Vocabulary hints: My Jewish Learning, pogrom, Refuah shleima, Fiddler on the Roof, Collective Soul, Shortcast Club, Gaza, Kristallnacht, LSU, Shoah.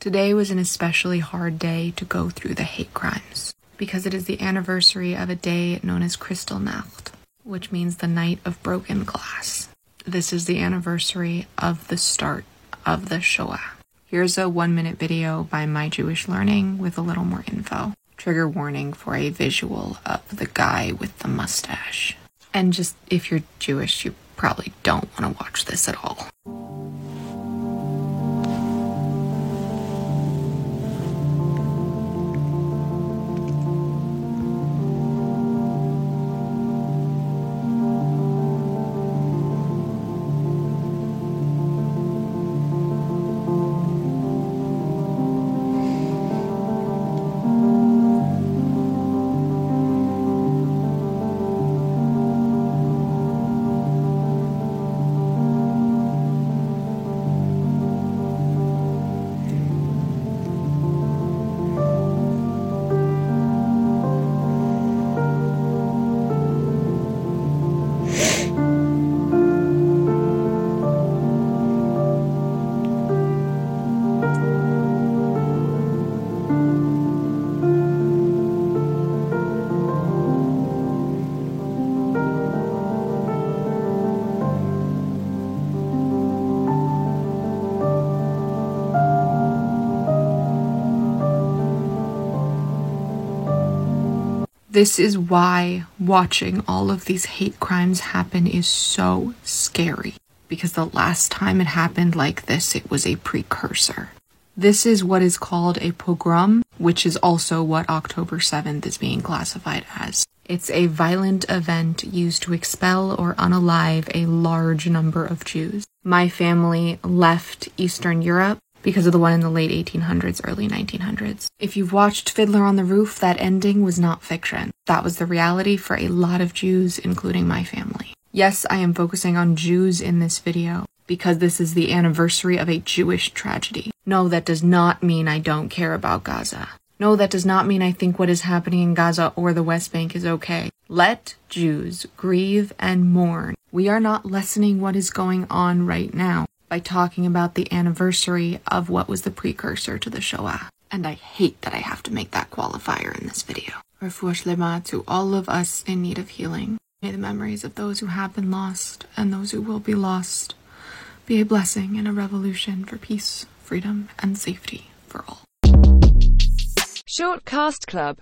Today was an especially hard day to go through the hate crimes, because it is the anniversary of a day known as Kristallnacht, which means the night of broken glass. This is the anniversary of the start of the Shoah. Here's a 1-minute video by My Jewish Learning with a little more info. Trigger warning for a visual of the guy with the mustache. And just, if you're Jewish, you probably don't want to watch this at all. This is why watching all of these hate crimes happen is so scary, because the last time it happened like this, it was a precursor. This is what is called a pogrom, which is also what October 7th is being classified as. It's a violent event used to expel or unalive a large number of Jews. My family left Eastern Europe because of the one in the late 1800s, early 1900s. If you've watched Fiddler on the Roof, that ending was not fiction. That was the reality for a lot of Jews, including my family. Yes, I am focusing on Jews in this video because this is the anniversary of a Jewish tragedy. No, that does not mean I don't care about Gaza. No, that does not mean I think what is happening in Gaza or the West Bank is okay. Let Jews grieve and mourn. We are not lessening what is going on right now by talking about the anniversary of what was the precursor to the Shoah. And I hate that I have to make that qualifier in this video. Refuah shleima to all of us in need of healing. May the memories of those who have been lost and those who will be lost be a blessing and a revolution for peace, freedom, and safety for all. Shortcast Club.